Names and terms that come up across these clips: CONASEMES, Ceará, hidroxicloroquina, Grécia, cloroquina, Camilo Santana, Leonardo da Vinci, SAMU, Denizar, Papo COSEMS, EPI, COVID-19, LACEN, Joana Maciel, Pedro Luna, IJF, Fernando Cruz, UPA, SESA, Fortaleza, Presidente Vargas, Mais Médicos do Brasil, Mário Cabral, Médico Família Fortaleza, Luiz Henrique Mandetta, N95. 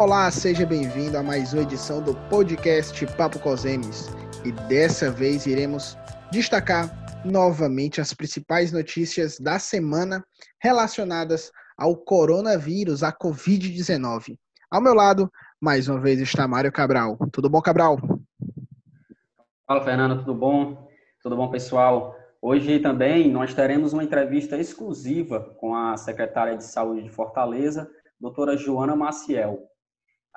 Olá, seja bem-vindo a mais uma edição do podcast Papo COSEMS e dessa vez iremos destacar novamente as principais notícias da semana relacionadas ao coronavírus, a Covid-19. Ao meu lado, mais uma vez, está Mário Cabral. Tudo bom, Cabral? Fala, Fernando. Tudo bom? Tudo bom, pessoal? Hoje também nós teremos uma entrevista exclusiva com a secretária de Saúde de Fortaleza, doutora Joana Maciel.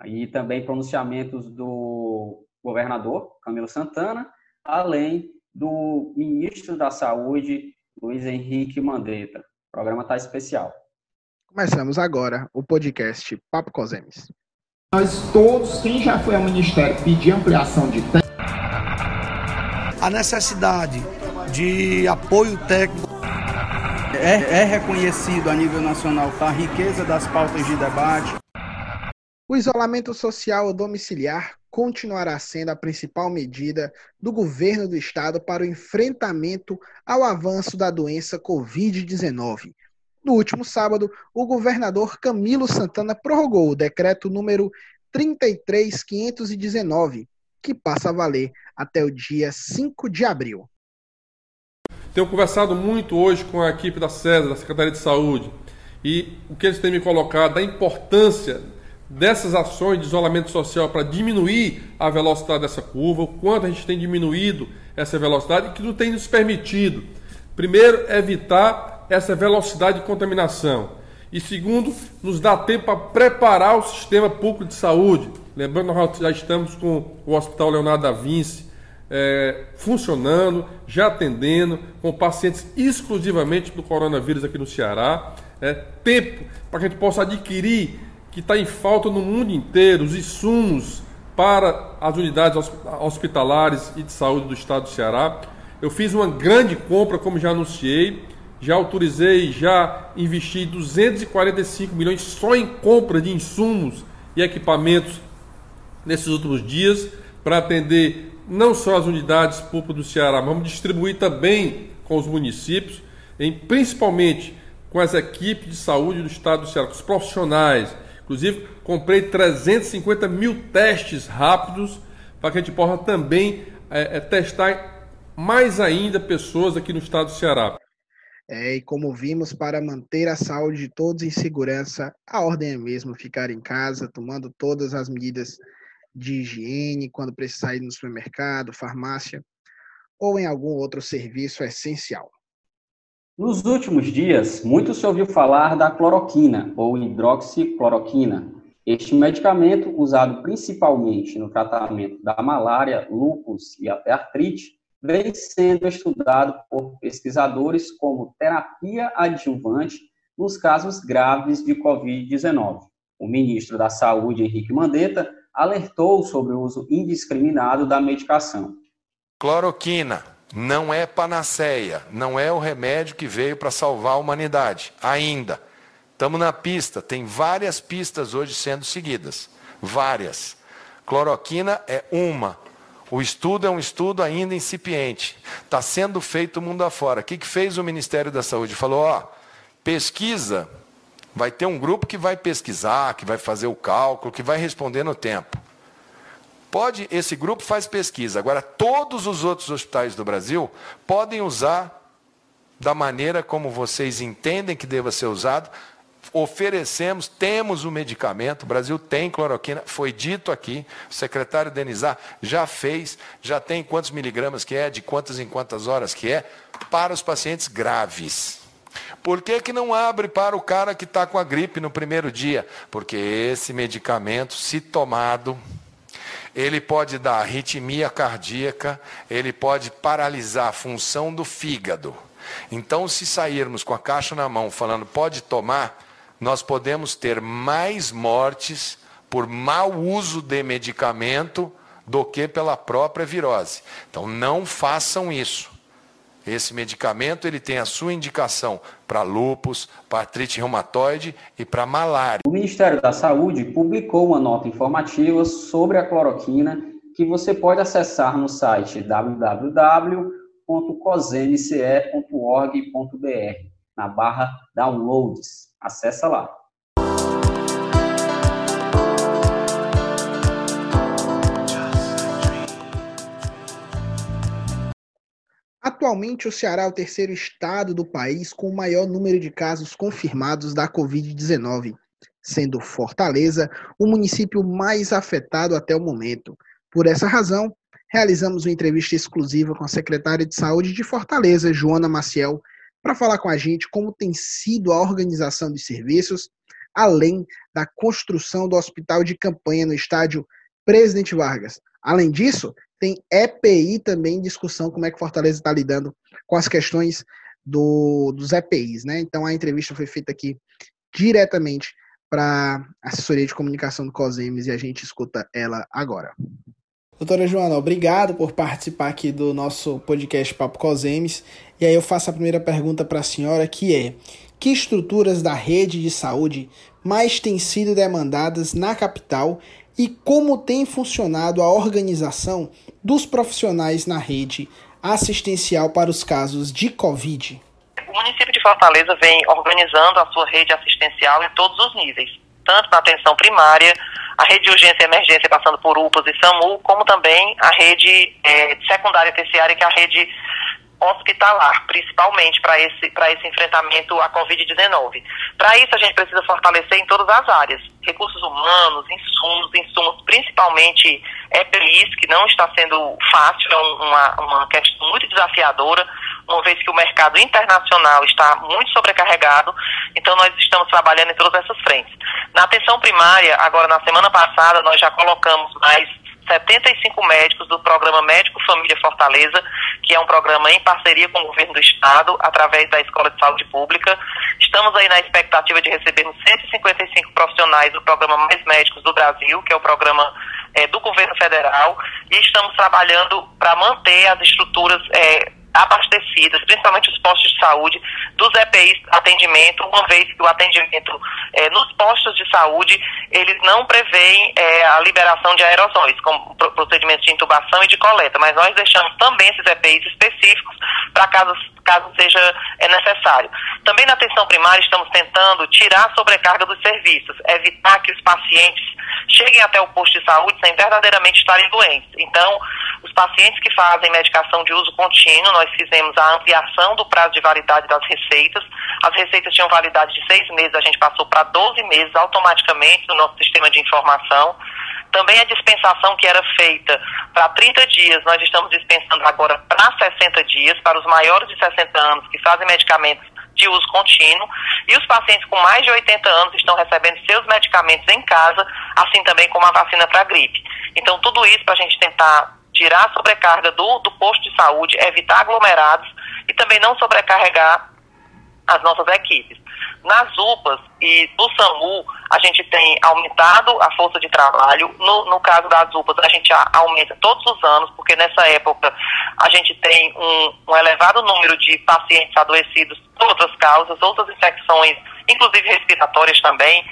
E também pronunciamentos do governador, Camilo Santana, além do ministro da Saúde, Luiz Henrique Mandetta. O programa está especial. Começamos agora o podcast Papo COSEMS. Nós todos, quem já foi ao Ministério pedir ampliação de tempo. A necessidade de apoio técnico é reconhecido a nível nacional, tá? A riqueza das pautas de debate. O isolamento social domiciliar continuará sendo a principal medida do governo do estado para o enfrentamento ao avanço da doença Covid-19. No último sábado, o governador Camilo Santana prorrogou o decreto número 33.519, que passa a valer até o dia 5 de abril. Tenho conversado muito hoje com a equipe da SESA, da Secretaria de Saúde, e o que eles têm me colocado, da importância dessas ações de isolamento social para diminuir a velocidade dessa curva, o quanto a gente tem diminuído essa velocidade, e que não tem nos permitido, primeiro, evitar essa velocidade de contaminação, e segundo, nos dar tempo para preparar o sistema público de saúde. Lembrando que nós já estamos com o Hospital Leonardo da Vinci funcionando, já atendendo, com pacientes exclusivamente do coronavírus aqui no Ceará. Tempo para que a gente possa adquirir, que está em falta no mundo inteiro, os insumos para as unidades hospitalares e de saúde do estado do Ceará. Eu fiz uma grande compra, como já anunciei, já autorizei, já investi 245 milhões só em compra de insumos e equipamentos nesses últimos dias, para atender não só as unidades públicas do Ceará, mas vamos distribuir também com os municípios, principalmente com as equipes de saúde do estado do Ceará, com os profissionais. Inclusive, comprei 350 mil testes rápidos para que a gente possa também testar mais ainda pessoas aqui no estado do Ceará. E como vimos, para manter a saúde de todos em segurança, a ordem é mesmo ficar em casa, tomando todas as medidas de higiene, quando precisar ir no supermercado, farmácia ou em algum outro serviço essencial. Nos últimos dias, muito se ouviu falar da cloroquina, ou hidroxicloroquina. Este medicamento, usado principalmente no tratamento da malária, lúpus e até artrite, vem sendo estudado por pesquisadores como terapia adjuvante nos casos graves de Covid-19. O ministro da Saúde, Henrique Mandetta, alertou sobre o uso indiscriminado da medicação. Cloroquina não é panaceia, não é o remédio que veio para salvar a humanidade, ainda. Estamos na pista, tem várias pistas hoje sendo seguidas, várias. Cloroquina é uma. O estudo é um estudo ainda incipiente, está sendo feito o mundo afora. O que fez o Ministério da Saúde? Falou, pesquisa. Vai ter um grupo que vai pesquisar, que vai fazer o cálculo, que vai responder no tempo. Esse grupo faz pesquisa. Agora, todos os outros hospitais do Brasil podem usar da maneira como vocês entendem que deva ser usado. Oferecemos, temos o medicamento, o Brasil tem cloroquina, foi dito aqui, o secretário Denizar já fez, já tem quantos miligramas que é, de quantas em quantas horas que é, para os pacientes graves. Por que não abre para o cara que está com a gripe no primeiro dia? Porque esse medicamento, se tomado, ele pode dar arritmia cardíaca, ele pode paralisar a função do fígado. Então, se sairmos com a caixa na mão falando, pode tomar, nós podemos ter mais mortes por mau uso de medicamento do que pela própria virose. Então, não façam isso. Esse medicamento ele tem a sua indicação para lúpus, para artrite reumatoide e para malária. O Ministério da Saúde publicou uma nota informativa sobre a cloroquina que você pode acessar no site www.cosemce.org.br, na barra Downloads. Acessa lá. Atualmente, o Ceará é o terceiro estado do país com o maior número de casos confirmados da Covid-19, sendo Fortaleza o município mais afetado até o momento. Por essa razão, realizamos uma entrevista exclusiva com a secretária de Saúde de Fortaleza, Joana Maciel, para falar com a gente como tem sido a organização dos serviços, além da construção do hospital de campanha no estádio Presidente Vargas. Além disso, tem EPI também em discussão, como é que Fortaleza está lidando com as questões dos EPIs, né? Então, a entrevista foi feita aqui diretamente para a assessoria de comunicação do COSEMES e a gente escuta ela agora. Doutora Joana, obrigado por participar aqui do nosso podcast Papo COSEMES. E aí eu faço a primeira pergunta para a senhora, que é: que estruturas da rede de saúde mais têm sido demandadas na capital e como tem funcionado a organização dos profissionais na rede assistencial para os casos de Covid? O município de Fortaleza vem organizando a sua rede assistencial em todos os níveis, tanto na atenção primária, a rede de urgência e emergência passando por UPAs e SAMU, como também a rede secundária e terciária, que é a rede hospitalar, principalmente para esse enfrentamento à Covid-19. Para isso, a gente precisa fortalecer em todas as áreas: recursos humanos, insumos, principalmente EPIs, que não está sendo fácil, é uma questão muito desafiadora, uma vez que o mercado internacional está muito sobrecarregado. Então, nós estamos trabalhando em todas essas frentes. Na atenção primária, agora na semana passada, nós já colocamos mais 75 médicos do programa Médico Família Fortaleza, que é um programa em parceria com o governo do estado, através da Escola de Saúde Pública. Estamos aí na expectativa de recebermos 155 profissionais do programa Mais Médicos do Brasil, que é o programa do governo federal, e estamos trabalhando para manter as estruturas abastecidas, principalmente os postos de saúde, dos EPIs atendimento, uma vez que o atendimento nos postos de saúde, eles não prevêem a liberação de aerossóis, como procedimentos de intubação e de coleta, mas nós deixamos também esses EPIs específicos para caso seja necessário. Também na atenção primária estamos tentando tirar a sobrecarga dos serviços, evitar que os pacientes cheguem até o posto de saúde sem verdadeiramente estarem doentes. Então, os pacientes que fazem medicação de uso contínuo, nós fizemos a ampliação do prazo de validade das receitas. As receitas tinham validade de 6 meses, a gente passou para 12 meses automaticamente no nosso sistema de informação. Também a dispensação que era feita para 30 dias, nós estamos dispensando agora para 60 dias, para os maiores de 60 anos que fazem medicamentos de uso contínuo, e os pacientes com mais de 80 anos estão recebendo seus medicamentos em casa, assim também como a vacina para a gripe. Então, tudo isso para a gente tentar tirar a sobrecarga do posto de saúde, evitar aglomerados e também não sobrecarregar as nossas equipes. Nas UPAs e do SAMU, a gente tem aumentado a força de trabalho. No caso das UPAs, a gente aumenta todos os anos, porque nessa época a gente tem um elevado número de pacientes adoecidos por outras causas, outras infecções, inclusive respiratórias também,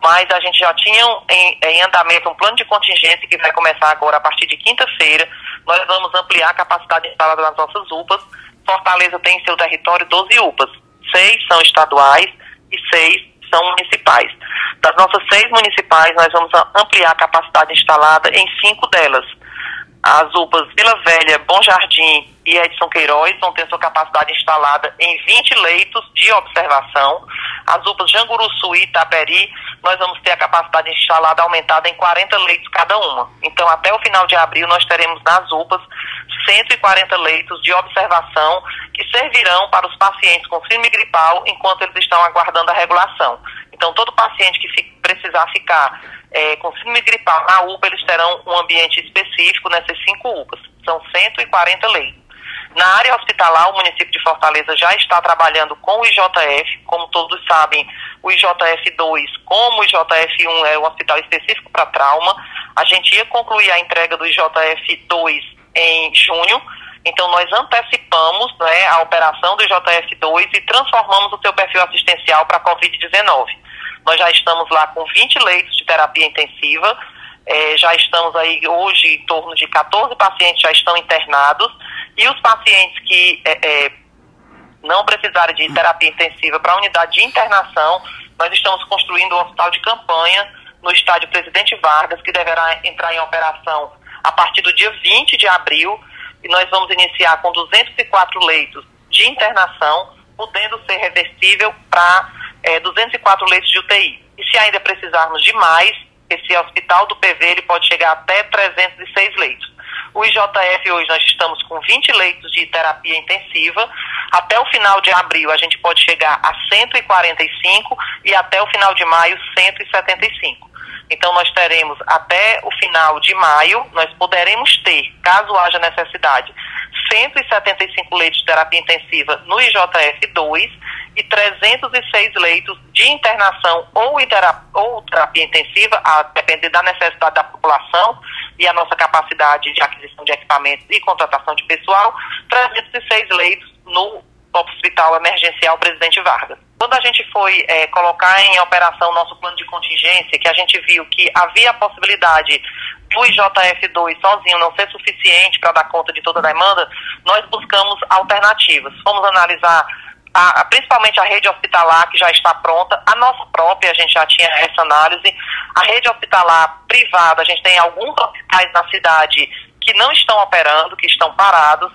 mas a gente já tinha em andamento um plano de contingência que vai começar agora a partir de quinta-feira. Nós vamos ampliar a capacidade instalada nas nossas UPAs. Fortaleza tem em seu território 12 UPAs, 6 são estaduais e 6 são municipais. Das nossas 6 municipais, nós vamos ampliar a capacidade instalada em 5 delas. As UPAs Vila Velha, Bom Jardim e Edson Queiroz vão ter sua capacidade instalada em 20 leitos de observação. As UPAs Janguruçu e Itaperi, nós vamos ter a capacidade instalada aumentada em 40 leitos cada uma. Então, até o final de abril, nós teremos nas UPAs 140 leitos de observação que servirão para os pacientes com síndrome gripal enquanto eles estão aguardando a regulação. Então, todo paciente que precisar ficar com síndrome gripal na UPA, eles terão um ambiente específico nessas 5 UPAs. São 140 leitos. Na área hospitalar, o município de Fortaleza já está trabalhando com o IJF. Como todos sabem, o IJF2, como o IJF1 é um hospital específico para trauma, a gente ia concluir a entrega do IJF2 em junho. Então, nós antecipamos, né, a operação do IJF2 e transformamos o seu perfil assistencial para a Covid-19. Nós já estamos lá com 20 leitos de terapia intensiva, já estamos aí hoje em torno de 14 pacientes já estão internados, e os pacientes que não precisarem de terapia intensiva para a unidade de internação, nós estamos construindo um hospital de campanha no estádio Presidente Vargas, que deverá entrar em operação a partir do dia 20 de abril, e nós vamos iniciar com 204 leitos de internação, podendo ser reversível para 204 leitos de UTI. E se ainda precisarmos de mais, esse hospital do PV ele pode chegar até 306 leitos. O IJF hoje nós estamos com 20 leitos de terapia intensiva. Até o final de abril a gente pode chegar a 145 e até o final de maio 175. Então nós teremos até o final de maio, nós poderemos ter, caso haja necessidade, 175 leitos de terapia intensiva no IJF2 e 306 leitos de internação ou terapia intensiva, a depender da necessidade da população e a nossa capacidade de aquisição de equipamentos e contratação de pessoal, 306 leitos no Hospital Emergencial Presidente Vargas. Quando a gente foi colocar em operação o nosso plano de contingência, que a gente viu que havia a possibilidade do IJF2 sozinho não ser suficiente para dar conta de toda a demanda, nós buscamos alternativas. Vamos analisar principalmente a rede hospitalar, que já está pronta, a nossa própria, a gente já tinha essa análise, a rede hospitalar privada, a gente tem alguns hospitais na cidade que não estão operando, que estão parados,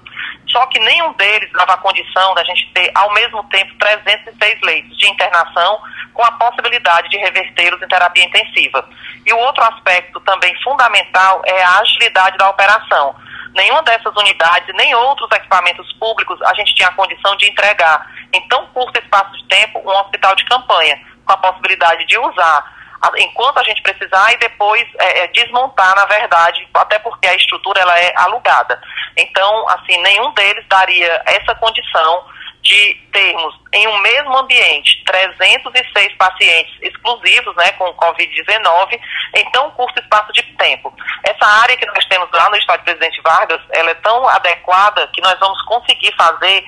só que nenhum deles dava a condição da gente ter, ao mesmo tempo, 306 leitos de internação com a possibilidade de revertê-los em terapia intensiva. E o outro aspecto também fundamental é a agilidade da operação. Nenhuma dessas unidades, nem outros equipamentos públicos, a gente tinha a condição de entregar, em tão curto espaço de tempo, um hospital de campanha, com a possibilidade de usar enquanto a gente precisar e depois desmontar, na verdade, até porque a estrutura ela é alugada. Então, assim, nenhum deles daria essa condição de termos em um mesmo ambiente 306 pacientes exclusivos, né, com Covid-19 em tão curto espaço de tempo. Essa área que nós temos lá no estado de Presidente Vargas, ela é tão adequada que nós vamos conseguir fazer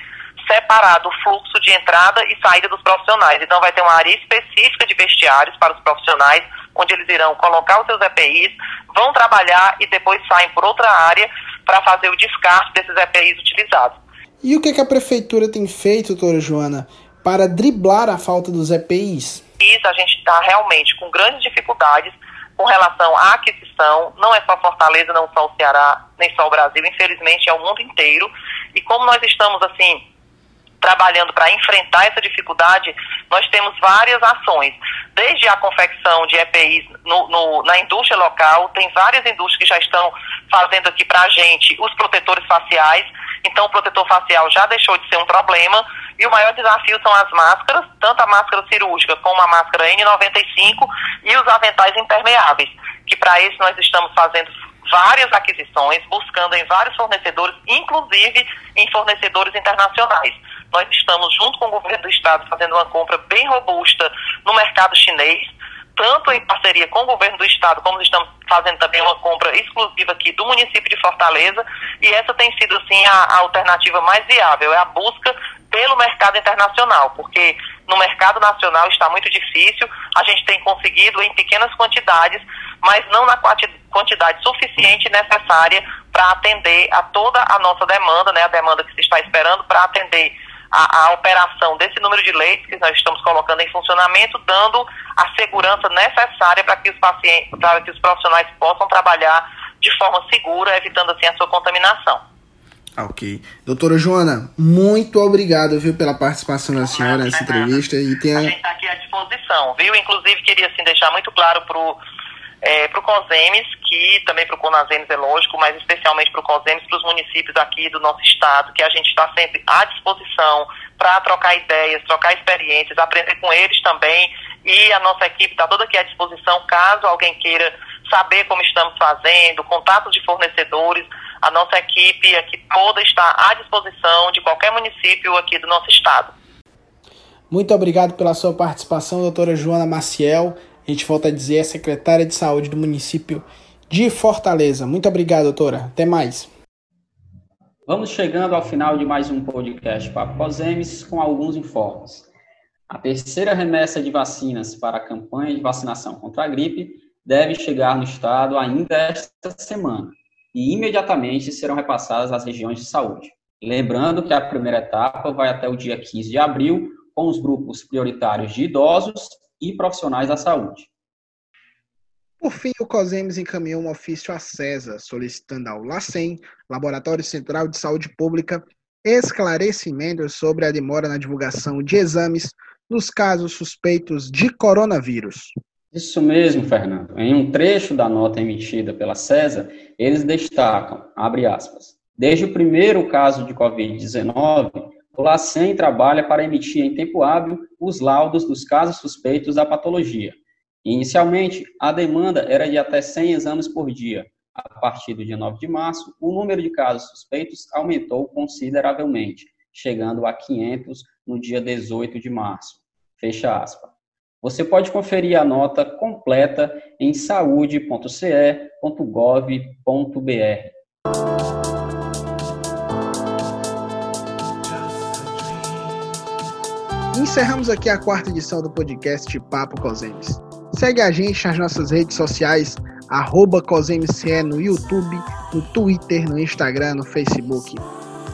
separado o fluxo de entrada e saída dos profissionais. Então vai ter uma área específica de vestiários para os profissionais, onde eles irão colocar os seus EPIs, vão trabalhar e depois saem por outra área para fazer o descarte desses EPIs utilizados. E o que a prefeitura tem feito, doutora Joana, para driblar a falta dos EPIs? Isso, a gente está realmente com grandes dificuldades com relação à aquisição. Não é só Fortaleza, não só o Ceará, nem só o Brasil, infelizmente é o mundo inteiro. E como nós estamos assim trabalhando para enfrentar essa dificuldade, nós temos várias ações. Desde a confecção de EPIs na indústria local, tem várias indústrias que já estão fazendo aqui para a gente os protetores faciais. Então o protetor facial já deixou de ser um problema e o maior desafio são as máscaras, tanto a máscara cirúrgica como a máscara N95 e os aventais impermeáveis, que para isso nós estamos fazendo várias aquisições, buscando em vários fornecedores, inclusive em fornecedores internacionais. Nós estamos, junto com o governo do estado, fazendo uma compra bem robusta no mercado chinês, tanto em parceria com o governo do estado, como estamos fazendo também uma compra exclusiva aqui do município de Fortaleza, e essa tem sido, assim, a alternativa mais viável, é a busca pelo mercado internacional, porque no mercado nacional está muito difícil, a gente tem conseguido em pequenas quantidades, mas não na quantidade suficiente e necessária para atender a toda a nossa demanda, né, a demanda que se está esperando para atender a operação desse número de leitos que nós estamos colocando em funcionamento, dando a segurança necessária para que os profissionais possam trabalhar de forma segura, evitando assim a sua contaminação. Ok. Doutora Joana, muito obrigado, viu, pela participação da senhora nessa entrevista. E a gente está aqui à disposição, viu? Inclusive, queria assim, deixar muito claro para o COSEMS, que também para o CONASEMES é lógico, mas especialmente para o COSEMS, para os municípios aqui do nosso estado, que a gente está sempre à disposição para trocar ideias, trocar experiências, aprender com eles também, e a nossa equipe está toda aqui à disposição, caso alguém queira saber como estamos fazendo, contatos de fornecedores, a nossa equipe aqui toda está à disposição de qualquer município aqui do nosso estado. Muito obrigado pela sua participação, doutora Joana Maciel. A gente volta a dizer, é secretária de saúde do município de Fortaleza. Muito obrigado, doutora. Até mais. Vamos chegando ao final de mais um podcast Papo COSEMS com alguns informes. A terceira remessa de vacinas para a campanha de vacinação contra a gripe deve chegar no estado ainda esta semana e imediatamente serão repassadas às regiões de saúde. Lembrando que a primeira etapa vai até o dia 15 de abril com os grupos prioritários de idosos e profissionais da saúde. Por fim, o COSEMS encaminhou um ofício à SESA, solicitando ao LACEN, Laboratório Central de Saúde Pública, esclarecimentos sobre a demora na divulgação de exames nos casos suspeitos de coronavírus. Isso mesmo, Fernando. Em um trecho da nota emitida pela SESA, eles destacam, abre aspas, desde o primeiro caso de Covid-19, o LACEN trabalha para emitir em tempo hábil os laudos dos casos suspeitos da patologia. Inicialmente, a demanda era de até 100 exames por dia. A partir do dia 9 de março, o número de casos suspeitos aumentou consideravelmente, chegando a 500 no dia 18 de março. Fecha aspas. Você pode conferir a nota completa em saude.ce.gov.br. Encerramos aqui a quarta edição do podcast Papo COSEMS. Segue a gente nas nossas redes sociais, @COSEMSCE no YouTube, no Twitter, no Instagram, no Facebook.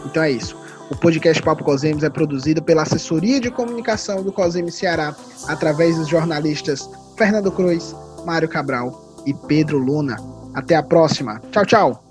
Então é isso. O podcast Papo COSEMS é produzido pela assessoria de comunicação do COSEMS Ceará, através dos jornalistas Fernando Cruz, Mário Cabral e Pedro Luna. Até a próxima. Tchau, tchau.